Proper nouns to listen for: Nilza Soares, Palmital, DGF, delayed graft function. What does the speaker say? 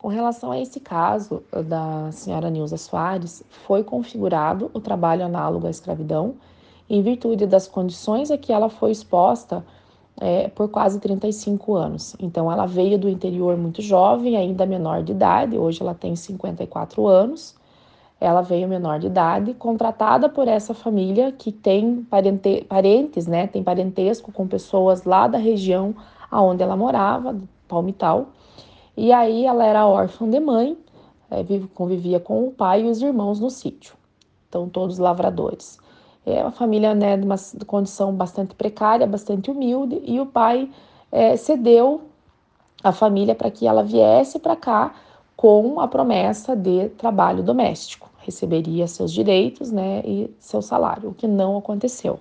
Com relação a esse caso da senhora Nilza Soares, foi configurado o trabalho análogo à escravidão em virtude das condições a que ela foi exposta por quase 35 anos. Então, ela veio do interior muito jovem, ainda menor de idade, hoje ela tem 54 anos, ela veio menor de idade, contratada por essa família que tem parentes, né, tem parentesco com pessoas lá da região onde ela morava, Palmital, e aí ela era órfã de mãe, convivia com o pai e os irmãos no sítio, então todos lavradores. É uma família, né, de uma condição bastante precária, bastante humilde, e o pai cedeu a família para que ela viesse para cá com a promessa de trabalho doméstico. Receberia seus direitos, né, e seu salário, o que não aconteceu.